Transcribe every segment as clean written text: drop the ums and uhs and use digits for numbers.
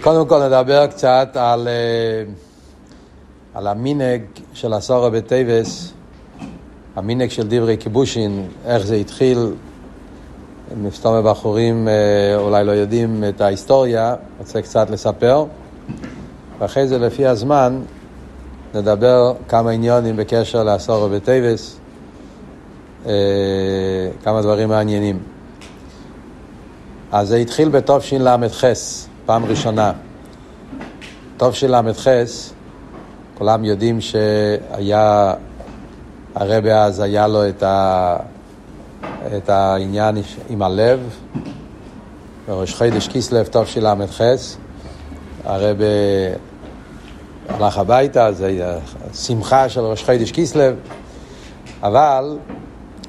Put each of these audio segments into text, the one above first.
קודם כל נדבר קצת על המנהג של עשרה בטבת, המנהג של דברי כיבושין, איך זה התחיל. מסתום הבחורים אולי לא יודעים את ההיסטוריה, רוצה קצת לספר, ואחרי זה לפי הזמן נדבר כמה עניינים בקשר לעשרה בטבת, כמה דברים מעניינים. אז זה התחיל בתופשין למתחס, פעם ראשונה. תופשין למתחס, כולם יודעים שהיה, הרבי אז היה לו את העניין עם הלב, בראש חודש כסלו תופשין למתחס, הרבי הלך הביתה, זה היה שמחה של ראש חודש כסלו, אבל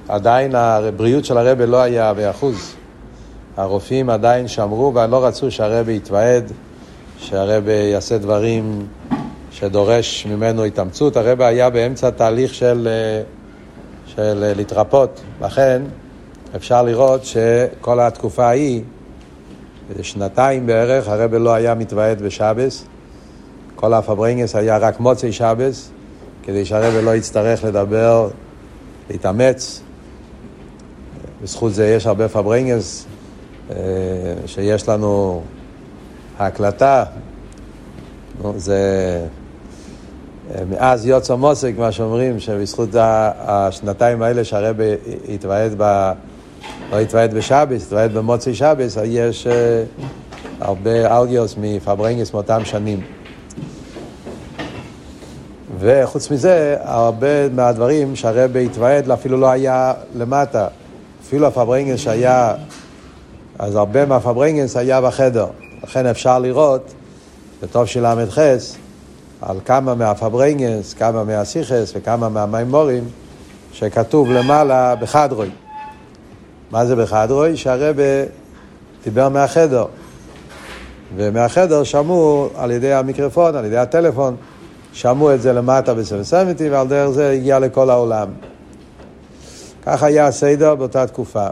עדיין הבריאות של הרבי לא היה באחוז. הרופאים עדיין שמרו ולא רצו שהרבי יתוועד, שהרבי יעשה דברים שדורש ממנו התאמצות. הרבי היה באמצע תהליך של להתרפות, לכן אפשר לראות שכל התקופה ההיא, שנתיים בערך, הרבי לא היה מתוועד בשבס, כל הפברינגס היה רק מוצאי שבס, כדי שהרבי לא יצטרך לדבר, להתאמץ. בזכות זה יש הרבה פברינגס שיש לנו ההקלטה, זה מאז יוצא מוסק, מה שאומרים, שבזכות השנתיים האלה שהרבי התוועד לא התוועד בשבס, התוועד במוצאי שבס, יש הרבה אודיוס מפברינגס מאותם שנים. וחוץ מזה, הרבה מהדברים שהרבי התוועד אפילו לא היה למטה, אפילו הפברינגס שהיה, אז הרבה מהפברינגס היה בחדר. לכן אפשר לראות, בטוב של עמד חס, על כמה מהפברינגס, כמה מהסיכס וכמה מהמיימורים, שכתוב למעלה בחדרוי. מה זה בחדרוי? שהרבא דיבר מהחדר. ומהחדר שמעו על ידי המיקרופון, על ידי הטלפון, שמעו את זה למטה בסמסמתי, ועל דרך זה הגיע לכל העולם. כך היה הסדר באותה תקופה.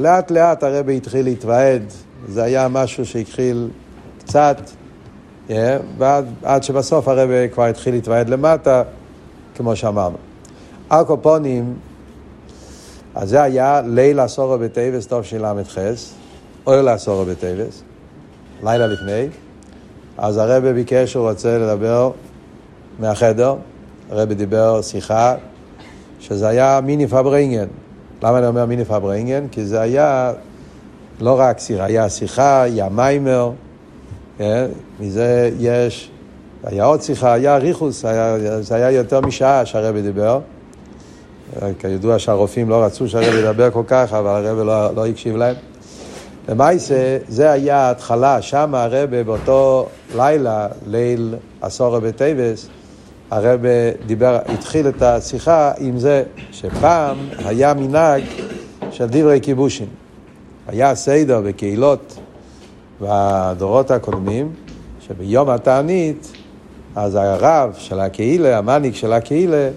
לאט לאט הרבי התחיל להתוועד, זה היה משהו שהתחיל קצת, ועד שבסוף הרבי כבר התחיל להתוועד למטה, כמו שאמרנו. הקופונים, אז זה היה ליל עשרה בטבת, טוב של המתחס, או ליל עשרה בטבת, לילה לפני, אז הרבי ביקש, הוא רוצה לדבר מהחדר, הרבי דיבר שיחה, שזה היה מיני פברינגן. למה אני אומר מיני פברינגן? כי זה היה לא רק שיחה, היה שיחה, היה מיימר, מזה יש, היה עוד שיחה, היה ריחוס, זה היה יותר משעה שהרבי דיבר. כידוע שהרופאים לא רצו שהרבי ידבר כל כך, אבל הרבי לא יקשיב להם. למעשה, זה היה ההתחלה, שם הרבי באותו לילה, ליל עשרה בטבת, הרבי התחיל את השיחה עם זה שפעם היה מנהג של דברי כיבושין. היה סדר בקהילות והדורות הקודמים, שביום התענית, אז הרב של הקהילה, המניק של הקהילה,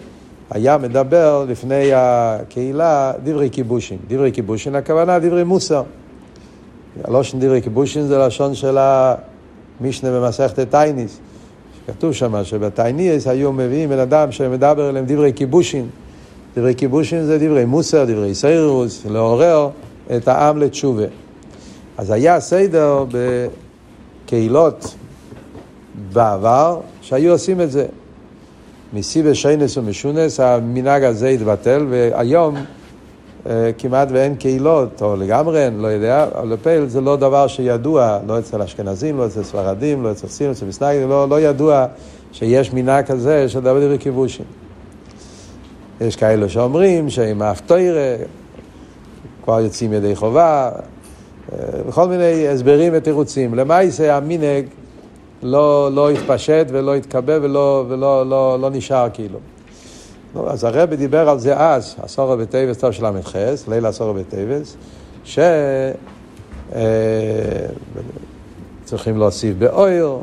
היה מדבר לפני הקהילה דברי כיבושין. דברי כיבושין, הכוונה דברי מוסר. הלושן דברי כיבושין זה לשון של המשנה במסכת תעניס. כתוב שם שבתעניס היו מביאים בן אדם שמדבר אליהם דברי כיבושין. דברי כיבושין זה דברי מוסר, דברי סיירוס, לעורר את העם לתשובה. אז היה סדר בקהילות בעבר שהיו עושים את זה. מסיבה שיינס ומשונס המנהג הזה התבטל, והיום כמעט ואין קהילות, או לגמרי, אני לא יודע, אבל לפעיל זה לא דבר שידוע, לא אצל אשכנזים, לא אצל ספרדים, לא אצל סינים, אצל מסנגדים, לא ידוע שיש מנהג כזה של דברי כיבושין. יש כאלו שאומרים שעם ההפטרה כבר יוצאים ידי חובה, וכל מיני הסברים ותירוצים. למעשה המנהג לא התפשט ולא התקבע ולא נשאר כאילו. אז הרב דיבר על זה אז, עשרה בטבת, טוב של המתחס, ליל עשרה בטבת, שצריכים להוסיף באויר,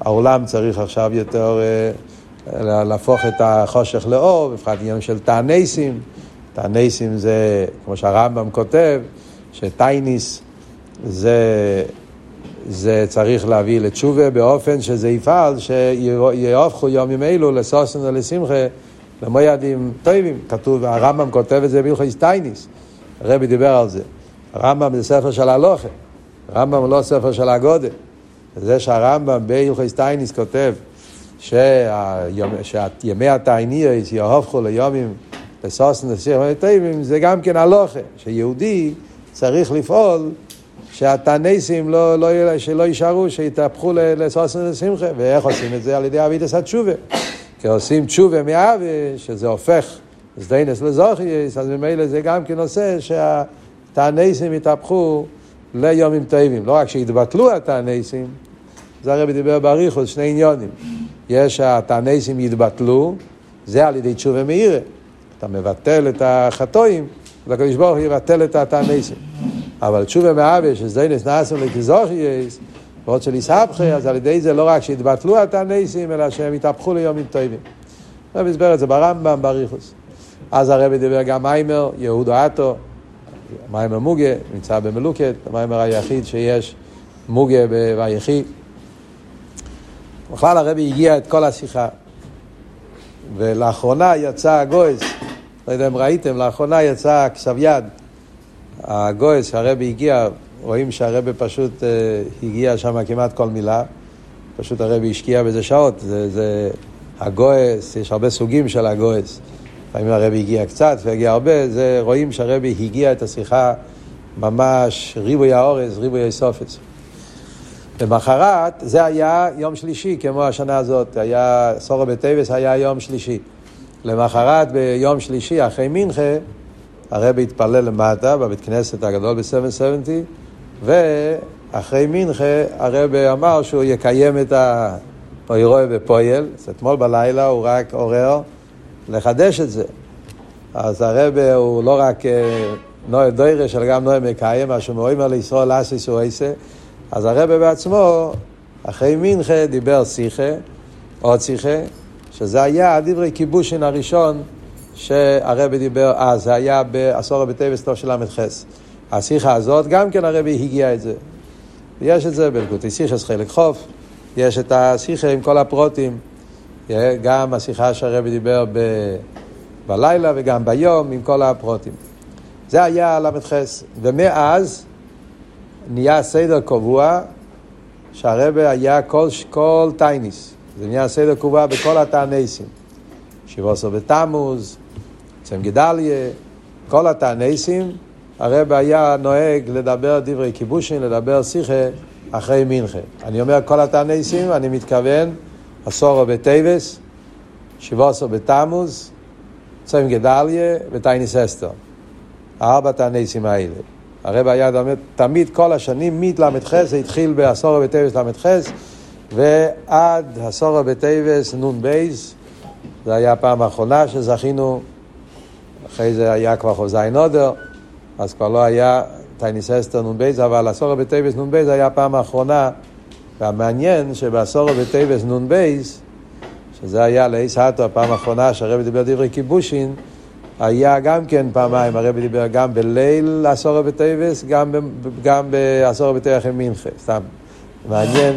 העולם צריך עכשיו יותר להפוך את החושך לאור, בפרט עניין של תעניסים. תעניסים זה, כמו שהרמב"ם כותב, שתעניס זה זה צריך להביא לתשובה באופן שזה יפעל, שיהפכו ימים אלו לששון ולשמחה, למועדים טובים. כתוב, הרמב"ם כותב את זה בהלכות שטייניס, הרבי דיבר על זה. הרמב"ם זה ספר של הלוכה, הרמב"ם לא ספר של הגודל. זה שהרמב"ם בהלכות שטייניס כותב שימי התעניאס יהפכו לימים לששון ולשמחה טובים, זה גם כן הלוכה, שיהודי צריך לפעול שהתנסים שלא יישארו, שיתהפכו לששון ולשמחה. ואיך עושים את זה? על ידי עבודת התשובה. כי עושים תשובה מהעוולה, שזה הופך זדנס לזכיוס, אז ממילא זה גם כנושא שהתנסים יתהפכו לימים טובים. לא רק שיתבטלו התנסים, זה הרב דיבר באריכות, שני עניונים. יש התנסים יתבטלו, זה על ידי תשובה מהירה. אתה מבטל את החטאים, והקדוש ברוך הוא יבטל את התנסים. אבל תשובה מהעוולה, שזדנס נעשו לזכיוס, ועוד של יסבחי, אז על ידי זה לא רק שהתבטלו התנסים, אלא שהם התהפכו לימים טובים. הרב הסבר את זה ברמב"ם, בריחוס. אז הרב דיבר גם מיימר, יהודו אטו, מיימר מוגה, נמצא במלוקת, המיימר היחיד שיש מוגה והיחיד. בכלל הרב הגיע את כל השיחה, ולאחרונה יצא הגויס, לא יודע אם ראיתם, לאחרונה יצא הכסב יד, הגויס שהרב הגיע, רואים שהרבי פשוט הגיע שם כמעט כל מילה, פשוט הרבי השקיע בזה שעות, זה הגויס, יש הרבה סוגים של הגויס, לפעמים הרבי הגיע קצת והגיע הרבה, זה רואים שהרבי הגיע את השיחה ממש ריבוי האורז, ריבוי סופץ. למחרת זה היה יום שלישי, כמו השנה הזאת, היה עשרה בטבת, היה יום שלישי. למחרת ביום שלישי אחרי מנחה, הרבי התפלל למטה בבית כנסת הגדול ב-770, ואחרי מנחה הרבי אמר שהוא יקיים את האירוע בפועל, אז אתמול בלילה הוא רק עורר לחדש את זה. אז הרבי הוא לא רק נועם דוירש, אלא גם נועם מקיים, משהו מאוים על ישראל, אסיס ואיסה. אז הרבי בעצמו, אחרי מנחה דיבר שיחה, עוד שיחה, שזה היה הדברי כיבושין הראשון, שהרבי דיבר, זה היה בעשרה בטבת תש"ח חס. השיחה הזאת, גם כן הרבי הגיע את זה. יש את זה בליקוטי שיחס חלק חוף, יש את השיחה עם כל הפרוטים, גם השיחה שהרבי דיבר בלילה וגם ביום עם כל הפרוטים. זה היה למד חס, ומאז נהיה סדר קבוע שהרבי היה כל טייניס, זה נהיה סדר קבוע בכל התעניסים. שבעשר בתמוז, צם גדליה, כל התעניסים, הרב היה נוהג לדבר דברי כיבושין, לדבר שיחה אחרי מנחה. אני אומר כל התעניסים, אני מתכוון, עשרה בטבת, שבעשר בתמוז, צם גדליה ותעניס אסתר. ארבע התעניסים האלה. הרב היה תמיד כל השנים, מתלמ"ח, זה התחיל בעשרה בטבת תלמ"ח, ועד עשרה בטבת נון בייז, זה היה הפעם האחרונה שזכינו, אחרי זה היה כבר חוזיין עודר, אז כבר לא היה תעניס אסתר נון בייז, אבל עשרה בטבת נון בייז היה הפעם האחרונה, והמעניין שבעשרה בטבת נון בייז, שזה היה לאיס האטו הפעם האחרונה שהרבי דיבר דברי כיבושין, היה גם כן פעמיים, הרבי דיבר גם בליל עשרה בטבת, גם בעשרה בטבת מנחה, סתם. מעניין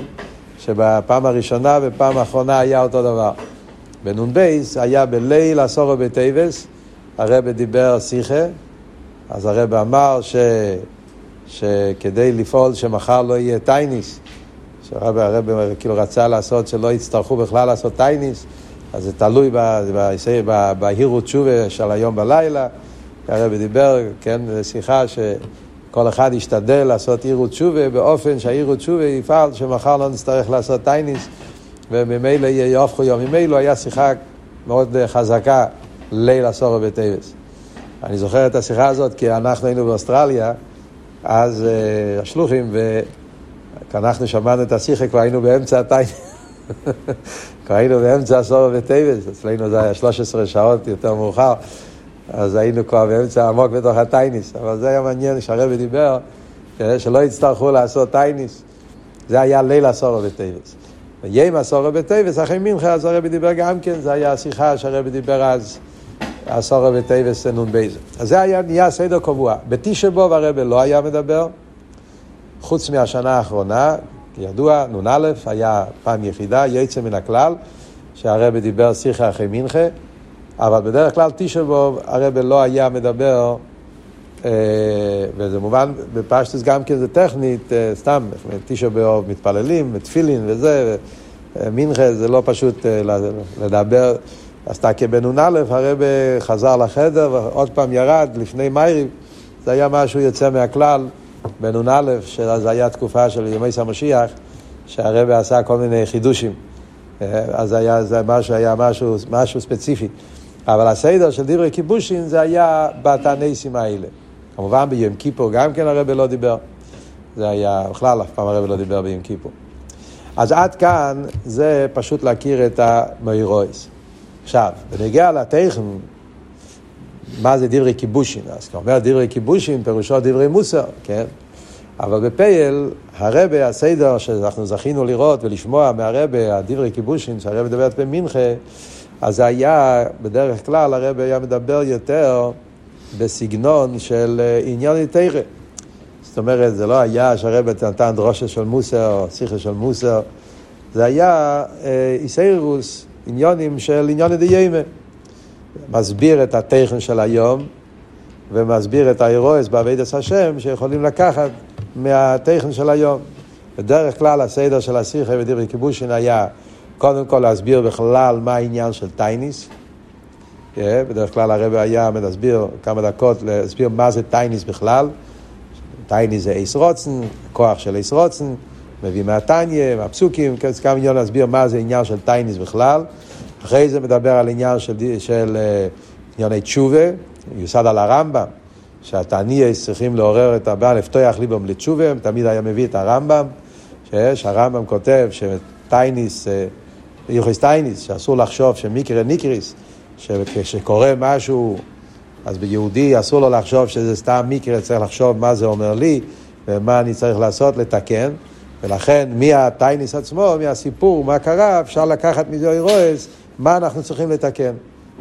שבפעם הראשונה ופעם האחרונה היה אותו דבר. בנון בייס היה בליל עשרה בטבת, הרב דיבר שיחה, אז הרב אמר שכדי לפעול שמחר לא יהיה טייניס, שהרב כאילו רצה לעשות שלא יצטרכו בכלל לעשות טייניס, אז זה תלוי בהירות תשובה של היום בלילה, הרב דיבר, כן, שיחה שכל אחד ישתדל לעשות הירות תשובה, באופן שהירות תשובה יפעל שמחר לא נצטרך לעשות טייניס, וממילא יהפכו יום. ממילא היה שיחה מאוד חזקה ליל עשרה בטבת. אני זוכר את השיחה הזאת כי אנחנו היינו באוסטרליה, אז השלוחים, ואנחנו שמענו את השיחה, כבר היינו באמצע כבר היינו באמצע עשרה בטבת, אצלנו זה היה 13 שעות יותר מאוחר, אז היינו כבר באמצע עמוק בתוך הטייניס, אבל זה היה מעניין שהרבי דיבר, שלא יצטרכו לעשות טייניס, זה היה ליל עשרה בטבת. יום עשרה בטבת, אחרי מנחה, אז הרב דיבר גם כן, זה היה השיחה שהרב דיבר אז, עשרה בטבת נון בייז. אז זה היה נהיה סדר קבוע. בתשעה באב הרב לא היה מדבר, חוץ מהשנה האחרונה, ידוע, נון א', היה פעם יחידה, יצא מן הכלל, שהרבא דיבר שיחה אחרי מנחה, אבל בדרך כלל תשע בו הרבא לא היה מדבר, וזה מובן, בפשטוס גם כי זה טכנית, סתם, תשע בו מתפללים, מתפילין וזה, מנחה זה לא פשוט לדבר, אז תקה בנון א', הרבא חזר לחדר ועוד פעם ירד לפני מייריב, זה היה משהו יוצא מהכלל, בנון א', שזה היה תקופה של ימי סמשיח, שהרבא עשה כל מיני חידושים. אז היה, זה היה משהו ספציפי. אבל הסדר של דברי כיבושין זה היה בתעניסים האלה. כמובן ביום כיפור גם כן הרבא לא דיבר. זה היה, בכלל אף פעם הרבא לא דיבר ביום כיפור. אז עד כאן זה פשוט להכיר את המאירויס. עכשיו, בנגיע לטכן, מה זה דברי כיבושין? אז כאומר דברי כיבושין, פירושו דברי מוסר, כן? אבל בפייל, הרבה, הסדר שאנחנו זכינו לראות ולשמוע מהרבה, הדברי כיבושין, שהרבה מדברת במנחה, אז היה, בדרך כלל, הרבה היה מדבר יותר בסגנון של עניין תורה. זאת אומרת, זה לא היה שהרבה נתן דרושה של מוסר, או שיחה של מוסר, זה היה איסאירוס, עניונים של עניין דיימה. מסביר את הטכן של היום, ומסביר את האירועס בעבודת השם, שיכולים לקחת מהטכן של היום. בדרך כלל הסדר של השיחה ודברי כיבושין היה, קודם כל להסביר בכלל מה העניין של טייניס. בדרך כלל הרב היה מסביר כמה דקות, להסביר מה זה טייניס בכלל. טייניס זה איס רוצן, כוח של איס רוצן, מביא מהטניה, מהפסוקים, כמה עניין להסביר מה זה עניין של טייניס בכלל. אחרי זה מדבר על עניין של ענייני תשובה, יוסד על הרמב"ם, שהתעניים צריכים לעורר את הבעל, לפתוח ליבם לתשובה, תמיד היה מביא את הרמב"ם, שהרמב"ם כותב שטייניס, יוחס טייניס, שאסור לחשוב שמקרה ניקריס, שכשקורה משהו, אז ביהודי אסור לו לחשוב שזה סתם מקרה, צריך לחשוב מה זה אומר לי, ומה אני צריך לעשות לתקן, ולכן מהטייניס עצמו, מהסיפור, מה קרה, אפשר לקחת מזה אירועס, מה אנחנו צריכים לתקן.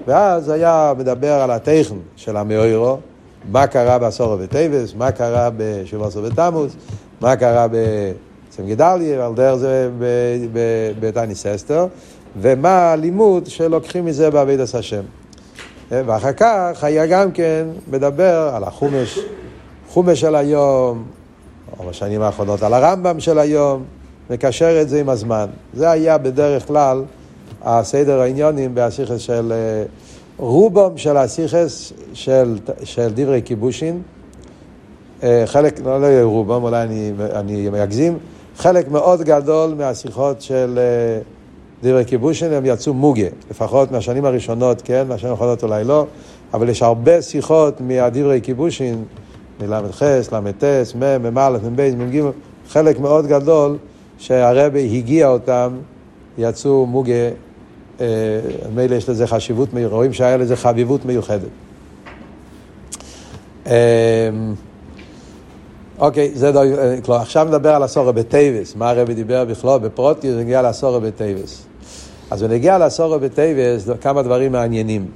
ואז היה מדבר על הטכן של המאוירו, מה קרה בעשרה בטבת, מה קרה ב-17 בתמוז, מה קרה בעצם גדליה, על דרך זה בטייניס אסתר, ומה הלימוד שלוקחים מזה בעבודת השם. ואחר כך היה גם כן מדבר על החומש, חומש של היום, או בשנים האחרונות על הרמב"ם של היום, מקשר את זה עם הזמן. זה היה בדרך כלל הסדר העניונים בהשיחס של רובם של השיחס של דברי כיבושין. חלק, לא יהיה רובם, אולי אני מגזים, חלק מאוד גדול מהשיחות של דברי כיבושין הם יצאו מוגה, לפחות מהשנים הראשונות, כן, מהשנים האחרונות אולי לא, אבל יש הרבה שיחות מהדברי כיבושין, מלמד חס, למד תס, ממלת, מבייז, ממגים, חלק מאוד גדול שהרבי הגיע אותם, יצאו מוגה, מילה יש לזה חשיבות, רואים שהיה לזה חביבות מיוחדת. אוקיי, זה דו, עכשיו נדבר על עשרה בטבת, מה הרבי דיבר בכלל, בפרוטי זה נגיע לעשרה בטבת. אז בנגיע לעשרה בטבת, כמה דברים מעניינים.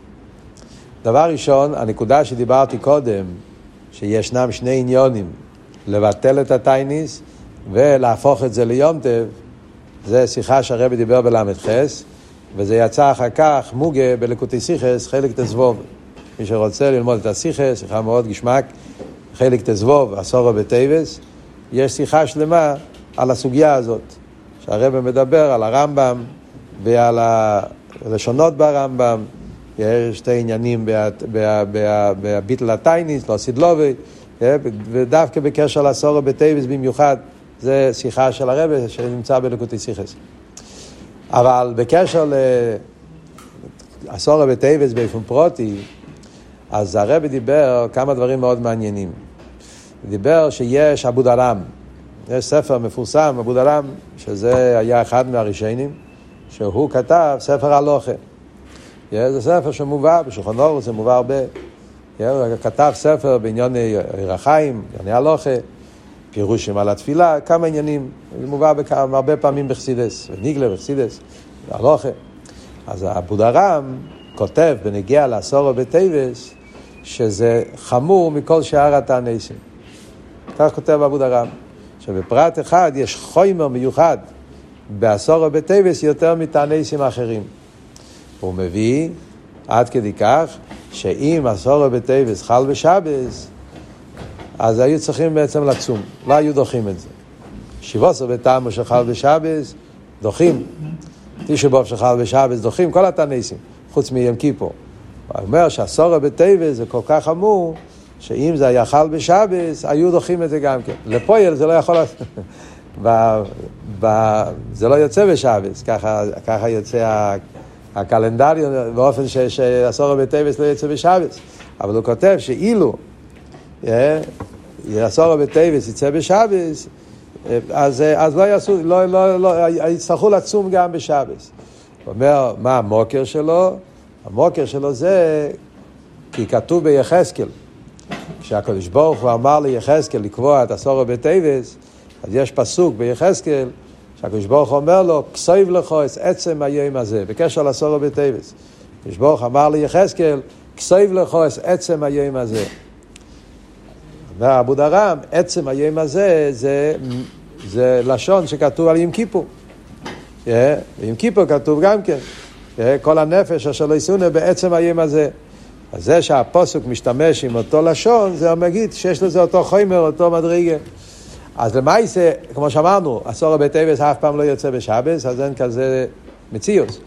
דבר ראשון, הנקודה שדיברתי קודם, שישנם שני עניונים, לבטל את הטייניס ולהפוך את זה ליום טב, זה שיחה שהרבי דיבר בלמד חס, וזה יצא אחר כך מוגה בלקוטי שיחס, חלק תזבוב. מי שרוצה ללמוד את השיחס, שיחה מאוד גשמק, חלק תזבוב, עשרה בטבת, יש שיחה שלמה על הסוגיה הזאת, שהרבי מדבר על הרמב"ם ועל הלשונות ברמב"ם, יש שתי עניינים בביטל הטייניס, לא סידלובי, ודווקא בקשר לעשרה בטבת במיוחד, זה שיחה של הרבי שנמצא בלקוטי שיחס. אבל בקשר לעשרה בטבת באופן פרוטי, אז הרבי דיבר כמה דברים מאוד מעניינים. דיבר שיש אבודרהם, יש ספר מפורסם, אבודרהם, שזה היה אחד מהראשונים, שהוא כתב ספר הלוכה. זה ספר שמובא, בשולחן אורוס זה מובא הרבה. כתב ספר בעניין ירחיים, בעניין הלוכה, פירושים על התפילה, כמה עניינים. זה מובא הרבה פעמים בחסידס, בניגלה בחסידס, הלוכה. אז אבודרהם כותב בנגיע לעשרה בטבת, שזה חמור מכל שאר התעניסים. כך כותב אבודרהם, שבפרט אחד יש חומר מיוחד בעשרה בטבת יותר מתעניסים אחרים. הוא מביא עד כדי כך שאם עשרה בטבת חל בשבס, אז היו צריכים בעצם לקצום, לא היו דוחים את זה. שבעה עשר בטבת שחל בשבס דוחים, תשעה באב שחל בשבס דוחים, כל התעניסים חוץ מיום כיפור. הוא אומר שעשרה בטבת זה כל כך חמור, שאם זה היה חל בשבס, היו דוחים את זה גם כן. לפועל זה לא יכול... זה לא יוצא בשבס, ככה יוצא הקלנדריון, באופן שעשרה בטבת לא יוצא בשבס. אבל הוא כותב שאילו עשרה בטבת יצא בשבס, אז לא יצטרכו לצום גם בשבס. הוא אומר, מה המוקר שלו? המוקר שלו זה, כי כתוב ביחזקאל, כשהקדוש ברוך הוא אמר ליחזקאל לקבוע את עשרה בטבת, אז יש פסוק ביחזקאל, שהקדוש ברוך הוא אומר לו, כסייב לך את עצם היום הזה, בקשר לעשרה בטבת. הקדוש ברוך הוא אמר ליחזקאל, כסייב לך את עצם היום הזה. אומר אבודרהם, עצם היום הזה, זה לשון שכתוב על יום כיפור. יום כיפור כתוב גם כן. כל הנפש אשר לא יסונה בעצם היום הזה. אז זה שהפסוק משתמש עם אותו לשון, זה המגיד שיש לזה אותו חומר, אותו מדרגה. אז למעשה, כמו שאמרנו, עשרה בטבת אף פעם לא יוצא בשבס, אז אין כזה מציאות.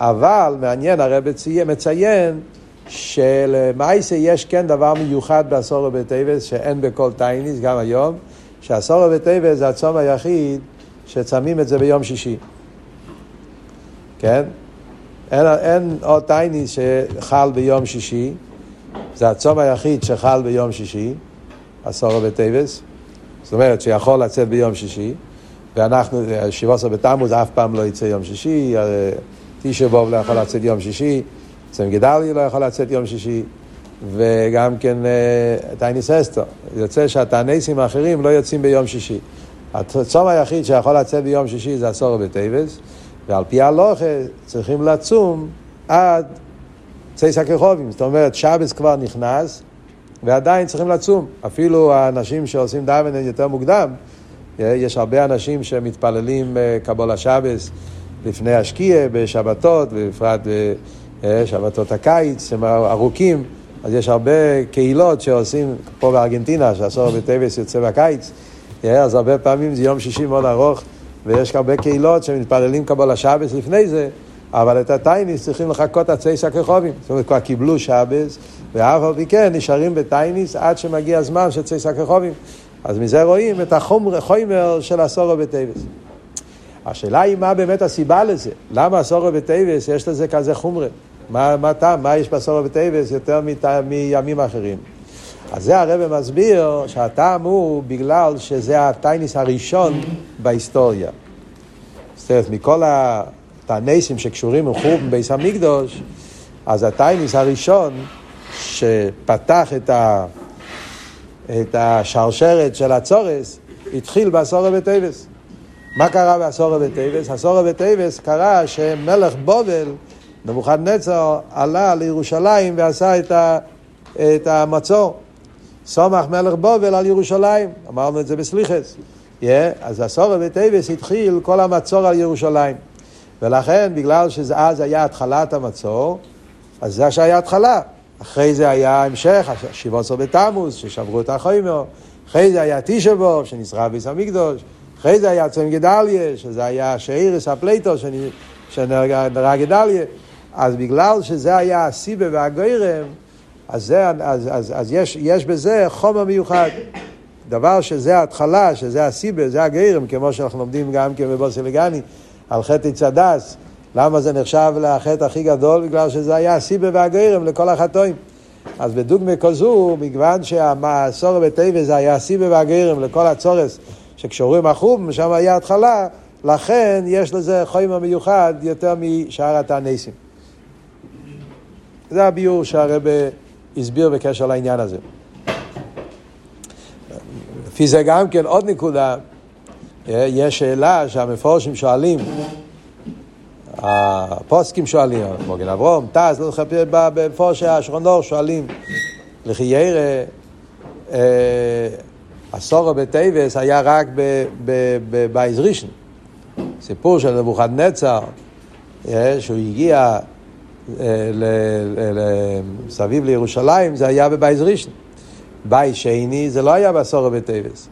אבל מעניין, הרב מציין שלמעשה יש כן דבר מיוחד בעשרה בטבת, שאין בכל תייניס, גם היום, שעשרה בטבת זה הצום היחיד שצמים את זה ביום שישי. כן? אין עוד תייניס שחל ביום שישי, זה הצום היחיד שחל ביום שישי, עשרה בטבת, זאת אומרת שיכול לצאת ביום שישי, ואנחנו, 17 בתמוז אף פעם לא יצא יום שישי, תשעה באב לא יכול לצאת יום שישי, צום גדליה לא יכול לצאת יום שישי, וגם כן תייניס אסתר, יוצא שהתייניסים האחרים לא יוצאים ביום שישי. הצום היחיד שיכול לצאת ביום שישי זה עשרה בטבת, ועל פי הלוכה צריכים לצום עד צייס הכוכבים. זאת אומרת, שבס כבר נכנס, ועדיין צריכים לצום. אפילו האנשים שעושים דווקא יותר מוקדם, יש הרבה אנשים שמתפללים קבול השבס לפני השקיעה בשבתות, ובפרט שבתות הקיץ, הם ארוכים, אז יש הרבה קהילות שעושים פה בארגנטינה, שעשרה בטבת יוצא בקיץ, אז הרבה פעמים זה יום שישי מאוד ארוך, ויש הרבה קהילות שמתפללים קבול השבס לפני זה, אבל את הטייניס צריכים לחכות עד צייס הכוכבים. זאת אומרת, כבר קיבלו שבס, ואף על פי כן נשארים בטייניס עד שמגיע הזמן של צייס הכוכבים. אז מזה רואים את החומר של עשרה בטבת. השאלה היא מה באמת הסיבה לזה. למה עשרה בטבת יש לזה כזה חומר? מה יש בעשרה בטבת יותר מימים אחרים? אז זה הרב מסביר שהטעם הוא בגלל שזה הטייניס הראשון בהיסטוריה. זאת אומרת, מכל התעניסים שקשורים עם חורבן בית המקדש, אז הטייניס הראשון שפתח את השרשרת של הצורס, התחיל בעשרה בטבת. מה קרה בעשרה בטבת? עשרה בטבת קרה שמלך בבל, נבוכדנצר, עלה לירושלים ועשה את המצור. סומך מלך בבל על ירושלים, אמרנו את זה בסליחס. אז עשרה בטבת התחיל כל המצור על ירושלים. ולכן, בגלל שאז היה התחלת המצור, אז זה שהיה התחלה. אחרי זה היה המשך, 17 בתמוז, ששברו את החומר. אחרי זה היה תשעה באב, שנשרף בית המקדש. אחרי זה היה צום גדליה, שזה היה שעירס הפלייטו, שנהרג גדליה. אז בגלל שזה היה הסיבה והגורם, אז יש בזה חומר מיוחד. דבר שזה ההתחלה, שזה הסיבה, זה הגורם, כמו שאנחנו לומדים גם כן בבוסילגני, על חטא צדס, למה זה נחשב לחטא הכי גדול? בגלל שזה היה הסיבה והגורם לכל החטאים. אז בדוגמה כזו, מכיוון שהעשרה בטבת זה היה הסיבה והגורם לכל הצורס שקשורים החורבן, שם היה התחלה, לכן יש לזה חומר מיוחד יותר משאר התעניסים. זה הביור שהרבא הסביר בקשר לעניין הזה. לפי זה גם כן עוד נקודה, יש שאלה שהמפורשים שואלים, הפוסקים שואלים, מוגן אברום, טס, לא חפיר במפורש השכונור שואלים, לכי ירא, עשרה בטבת היה רק בבייס ראשון. סיפור של נבוכדנצר, שהוא הגיע סביב לירושלים, זה היה בבייס ראשון. בייס שני זה לא היה בעשרה בטבת.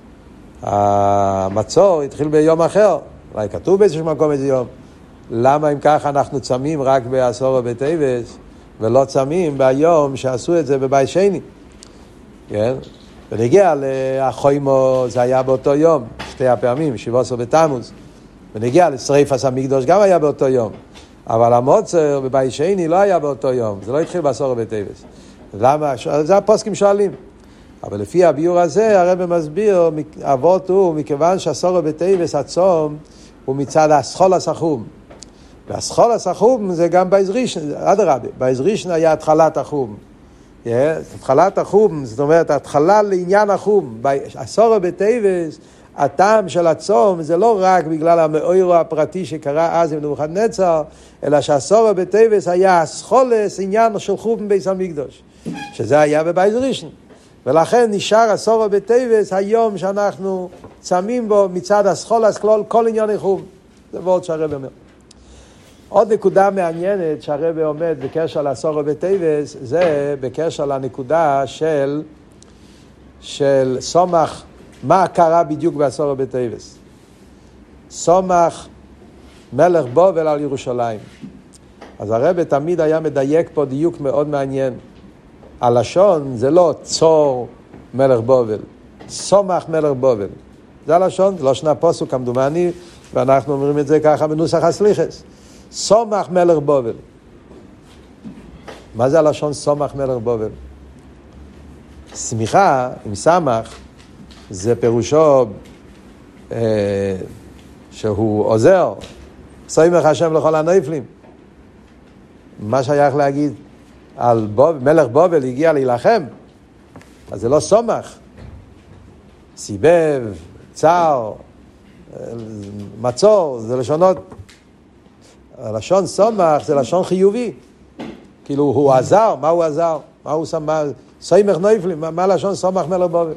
המצור התחיל ביום אחר, אולי כתוב באיזשהו מקום איזה יום. למה אם ככה אנחנו צמים רק בעשרה בטבת ולא צמים ביום שעשו את זה בבייס שני? כן? ונגיע לאחוימו, זה היה באותו יום, שתי הפעמים, 17 בתמוז. ונגיע לשריפת המקדש, גם היה באותו יום. אבל המוצר בבייס שני לא היה באותו יום, זה לא התחיל בעשרה בטבת. למה? זה הפוסקים שואלים. אבל לפי הביור הזה, הרב מסביר, אבות הוא, מכיוון שעשרה בטבת הצום, הוא מצד הסחול הסחום. והסחול הסחום זה גם בייס ראשון, אדרבה, בייס ראשון היה התחלת החום. התחלת החום, זאת אומרת, התחלה לעניין החום. עשרה בטבת, הטעם של הצום, זה לא רק בגלל המאור הפרטי שקרה אז עם נבוכדנצר, אלא שעשרה בטבת היה הסחולס עניין של חום בבית המקדש, שזה היה בבייס ראשון. ולכן נשאר עשרה בטבת היום שאנחנו צמים בו מצד הסחולס כל עניין חום. זה ועוד שהרב אומר. עוד נקודה מעניינת שהרבי עומד בקשר לעשרה בטבת, זה בקשר לנקודה של סומך, מה קרה בדיוק בעשרה בטבת. סומך מלך בבל על ירושלים. אז הרבי תמיד היה מדייק פה דיוק מאוד מעניין. הלשון זה לא צור מלך בבל, סומך מלך בבל. זה הלשון, לא שנה פוסוק כמדומני, ואנחנו אומרים את זה ככה בנוסח הסליחס. סומך מלך בבל. מה זה הלשון סומך מלך בבל? סמיכה עם סמך זה פירושו שהוא עוזר. סומך השם לכל הנופלים. מה שייך להגיד על מלך בבל הגיע להילחם? אז זה לא סומך. סיבב, צער, מצור, זה לשונות. הלשון סומך זה לשון חיובי. כאילו הוא עזר, מה הוא עזר? מה הוא סמך? סומך נופלים, מה לשון סומך מלך בבל?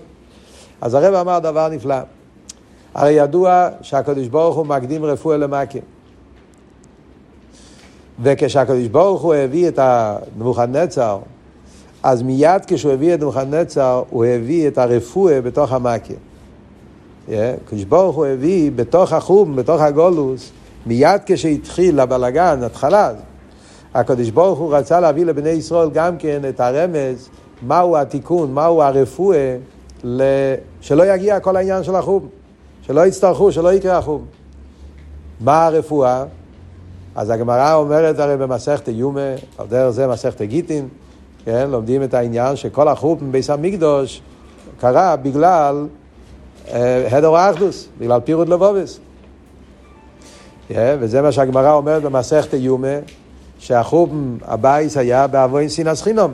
אז הרב אמר דבר נפלא. הרי ידוע שהקדוש ברוך הוא מקדים רפואה למכה. וכשהקדוש ברוך הוא הביא את נבוכדנצר, אז מיד כשהוא הביא את נבוכדנצר, הוא הביא את הרפואה בתוך המכה. הקדוש ברוך הוא הביא בתוך החום, בתוך הגולוס, מיד כשהתחיל הבלגן, התחלה, הקדוש ברוך הוא רצה להביא לבני ישראל גם כן את הרמז, מהו התיקון, מהו הרפואה, שלא יגיע כל העניין של החום, שלא יצטרכו, שלא יקרה החום. מה הרפואה? אז הגמרא אומרת הרי במסכת יומא, על דרך זה מסכת גיטין, כן? לומדים את העניין שכל החום מבית המקדש קרה בגלל הדור האחדוס, בגלל פירוד לבובס. וזה מה שהגמרא אומרת במסכת יומא, שהחורבן הבית היה באבוין סינס חינום.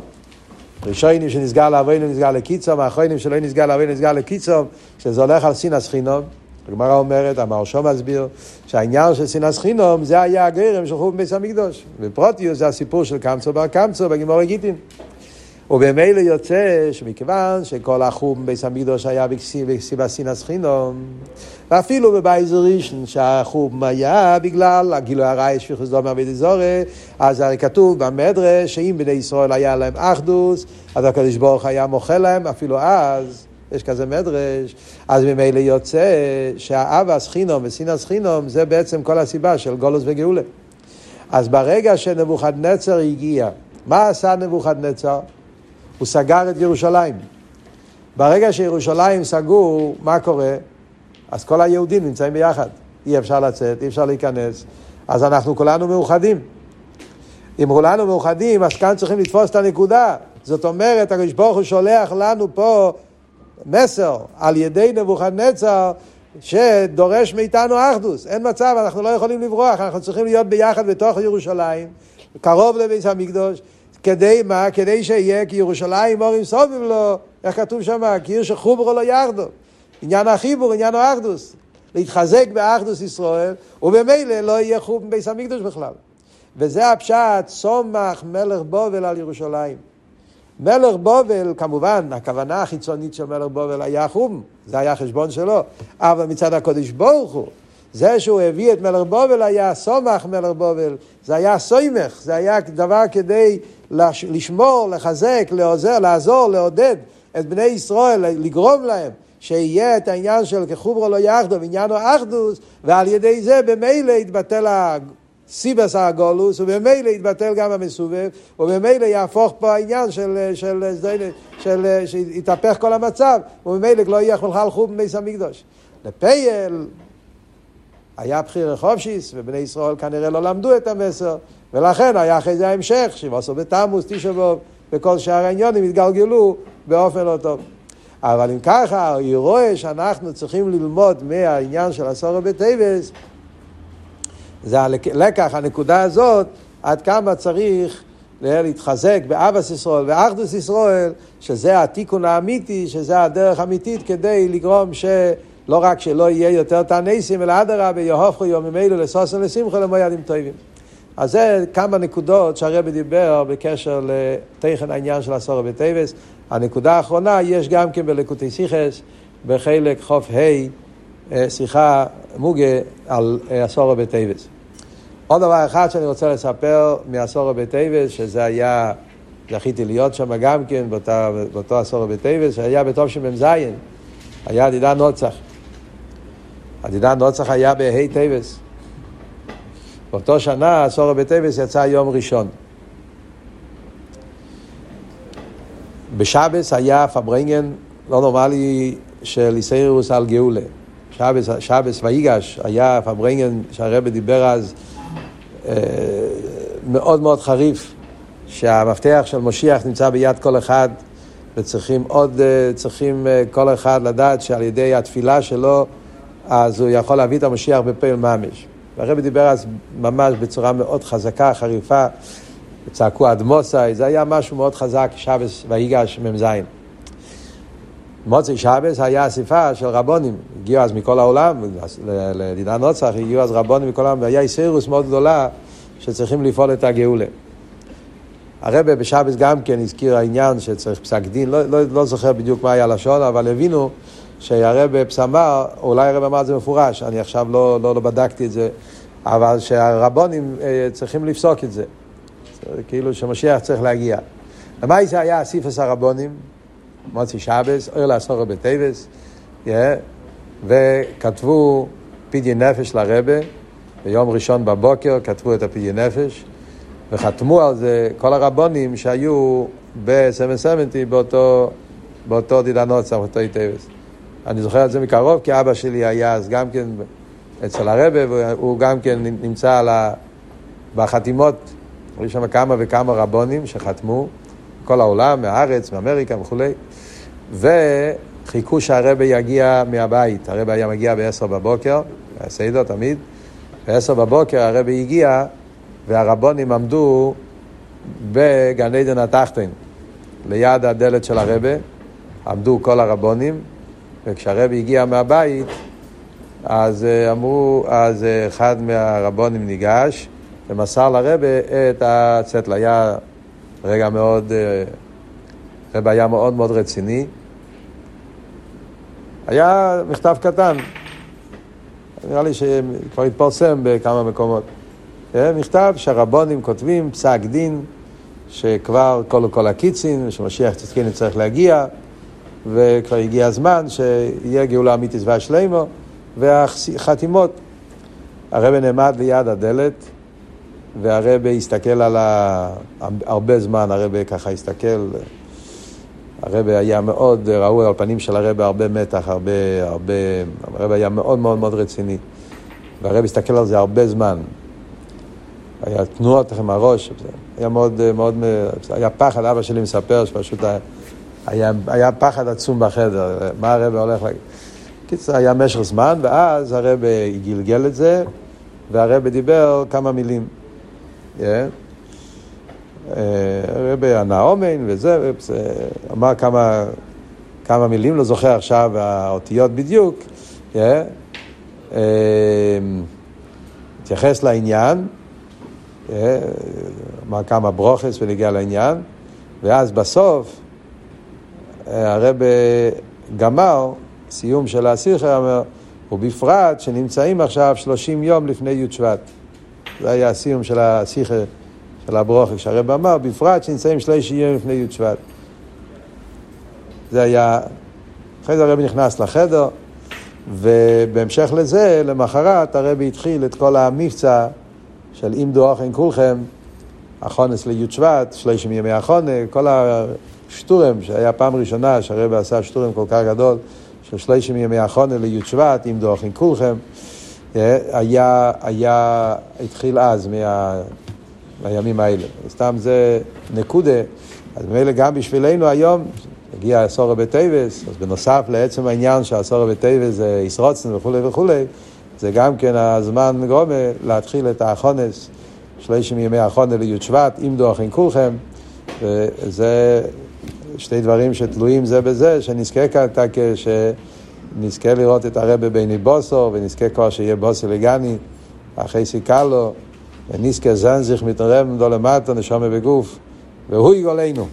ראשונים שנסגר לאבוין ונסגר לקיצום, האחרונים שלא נסגר לאבוין ונסגר לקיצום, שזה הולך על סינס חינום. הגמרא אומרת, המרש"ם מסביר, שהעניין של סינס חינום זה היה הגרם של חורבן בית המקדש. בפרוטיוס זה הסיפור של קמצו בר קמצו בגמרא גיטין. ובמילא יוצא שמכיוון שכל החורבן בית המקדש היה בסיבה סינס חינום, ואפילו בבייס ראשון שהחורבן היה בגלל הגילוי הרע שפיכוס דמים מעביד זורע, אז הרי כתוב במדרש שאם בני ישראל היה להם אחדות, אז הקדוש ברוך היה מוחל להם, אפילו אז יש כזה מדרש. אז ממילא יוצא שהאבס חינום וסינס חינום זה בעצם כל הסיבה של גולוס וגאולה. אז ברגע שנבוכדנצר הגיע, מה עשה נבוכדנצר? הוא סגר את ירושלים. ברגע שירושלים סגור, מה קורה? אז כל היהודים נמצאים ביחד. אי אפשר לצאת, אי אפשר להיכנס. אז אנחנו כולנו מאוחדים. אם כולנו מאוחדים, אז כאן צריכים לתפוס את הנקודה. זאת אומרת, הקדוש ברוך הוא שולח לנו פה מסר על ידי נבוכדנצר, שדורש מאיתנו אחדות. אין מצב, אנחנו לא יכולים לברוח. אנחנו צריכים להיות ביחד בתוך ירושלים, קרוב לבית המקדש, כדי מה? כדי שיהיה, כי ירושלים אורים סובב לו, איך כתוב שם? כי עיר שחוברו לו יחדו. עניין החיבור, עניין האחדוס. להתחזק באחדוס ישראל, ובמילא לא יהיה חורבן בית המקדש בכלל. וזה הפשט, סומך מלך בבל על ירושלים. מלך בבל, כמובן, הכוונה החיצונית של מלך בבל היה חורבן. זה היה חשבון שלו. אבל מצד הקודש ברוך הוא, זה שהוא הביא את מלך בובל היה סומך מלך בובל, זה היה סוימך, זה היה דבר כדי לשמור, לחזק, לעוזר, לעזור, לעודד את בני ישראל, לגרום להם, שיהיה את העניין של כחוברו לא יחדו, עניין או אחדוס, ועל ידי זה במילא יתבטל סיבס הגולוס, ובמילא יתבטל גם המסובב, ובמילא יהפוך פה העניין של שיתהפך כל המצב, ובמילא לא יהיה חולך על חוב מייס המקדוש. לפייל היה בחיר חופשיס, ובני ישראל כנראה לא למדו את המסר, ולכן היה אחרי זה ההמשך, שבעשו בתמוס, תשבוב, וכל שאר העניונים התגלגלו באופן לא טוב. אבל אם ככה, היא רואה שאנחנו צריכים ללמוד מהעניין של עשרה בטבת, זה הלקח, הנקודה הזאת, עד כמה צריך להתחזק באבס ישראל ואחדוס ישראל, שזה התיקון האמיתי, שזה הדרך האמיתית כדי לגרום שלא רק שלא יהיה יותר תעניסים, אלא אדרה ביהופכו יומים אלו לסוסן לשמחו למוידים טובים. אז זה כמה נקודות שהרבי דיבר בקשר לתכן העניין של עשרה בטבת. הנקודה האחרונה יש גם כן בלקוטי שיחס, בחלק חוף ה' שיחה מוגה על עשרה בטבת. עוד דבר אחד שאני רוצה לספר מעשרה בטבת, שזה היה, זכיתי להיות שם גם כן באותו עשרה בטבת, שהיה בטוב שממזיין, היה עדידה נוצח. עדידה נוצח היה בה' טבת. באותו שנה עשרה בטבת יצא יום ראשון. בשבס היה פברנגן לא נורמלי של איסאירוס על גאולה. שבס ואיגש היה פברנגן שהרבא דיבר אז מאוד מאוד חריף, שהמפתח של משיח נמצא ביד כל אחד, וצריכים כל אחד לדעת שעל ידי התפילה שלו אז הוא יכול להביא את המשיח בפעל ממש. והרבא דיבר אז ממש בצורה מאוד חזקה, חריפה, צעקו אדמוסאי, זה היה משהו מאוד חזק, שבס ואיגש ממזיין. מוצאי שבס היה אסיפה של רבונים, הגיעו אז מכל העולם, לדידה נוצח, הגיעו אז רבונים מכל העולם, והיה איסרוס מאוד גדולה שצריכים לפעול את הגאולה. הרב בשבס גם כן הזכיר העניין שצריך פסק דין, לא זוכר בדיוק מה היה לשון, אבל הבינו שהרב פסמר, אולי הרב אמר את זה מפורש, אני עכשיו לא בדקתי את זה, אבל שהרבונים צריכים לפסוק את זה. כאילו שמשיח צריך להגיע. למה זה היה אסיפס הרבונים, מוצי שבס, אור לעשרה בטבת, וכתבו פדיון נפש לרבה, ביום ראשון בבוקר כתבו את הפדיון נפש, וחתמו על זה כל הרבונים שהיו ב-770 באותו דידה נוצח, באותו טבת. אני זוכר את זה מקרוב, כי אבא שלי היה אז גם כן אצל הרבה, והוא גם כן נמצא בחתימות, היו שם כמה וכמה רבונים שחתמו, כל העולם, מהארץ, מאמריקה וכולי, וחיכו שהרבי יגיע מהבית. הרבי היה מגיע ב-10 בבוקר, הסעידות תמיד, ב-10 בבוקר הרבי הגיע, והרבונים עמדו בגן עדן התחתון, ליד הדלת של הרבי, עמדו כל הרבונים, וכשהרבי הגיע מהבית, אז אמרו, אז אחד מהרבונים ניגש, ומסר לרבא את הצטל. היה רגע מאוד, רבא היה מאוד מאוד רציני. היה מכתב קטן, נראה לי שכבר התפרסם בכמה מקומות. מכתב שהרבונים כותבים פסק דין, שכבר כל הקיצין, שמשיח צדקני צריך להגיע, וכבר הגיע הזמן שיהיה גאולה אמיתית והשלימו, והחתימות. הרבא נעמד ליד הדלת, והרבי הסתכל על הרבה זמן, הרבי ככה הסתכל, הרבי היה מאוד, ראו על פנים של הרבי הרבה מתח, הרבי היה מאוד מאוד מאוד רציני, והרבי הסתכל על זה הרבה זמן, היה תנועות עם הראש, היה מאוד מאוד, היה פחד, אבא שלי מספר שפשוט היה פחד עצום בחדר, מה הרבי הולך להגיד, קיצור היה משך זמן, ואז הרבי גלגל את זה, והרבי דיבר כמה מילים, רבי הנאומן וזה, אמר כמה מילים, לא זוכר עכשיו האותיות בדיוק, התייחס לעניין, אמר כמה ברוכס ונגיע לעניין, ואז בסוף הרבי גמר סיום של השיחה אומר, ובפרט שנמצאים עכשיו 30 יום לפני י' שבט. זה היה הסיום של השיחה של הברוך, כשהרב אמר, בפרט שנמצאים 30 יום לפני י' שבט. זה היה, אחרי זה הרב נכנס לחדר, ובהמשך לזה, למחרת הרב התחיל את כל המבצע של אם דואכן כולכם, החונס לי' שבט, 30 ימי החונה, כל השטורם, שהיה פעם ראשונה שהרב עשה שטורם כל כך גדול, של 30 ימי החונה לי' שבט, אם דואכן כולכם, התחיל אז מהימים האלה. סתם זה נקודה, אז ממילא גם בשבילנו היום, הגיע עשרה בטבת, אז בנוסף לעצם העניין שעשרה בטבת זה ישרוצן וכו' וכו', זה גם כן הזמן גרומה להתחיל את החונס, 30 ימי החונה לי' שבט, אם דואכן כולכם, וזה שתי דברים שתלויים זה בזה, שנזכה כאן, שנזכה לראות את הרב בני בוסו, ונזכה כבר שיהיה בוסו לגני, אחרי סיכלו, ונזכה זנזיך מתנרם דולמטו נשומע בגוף, והוא יגולנו.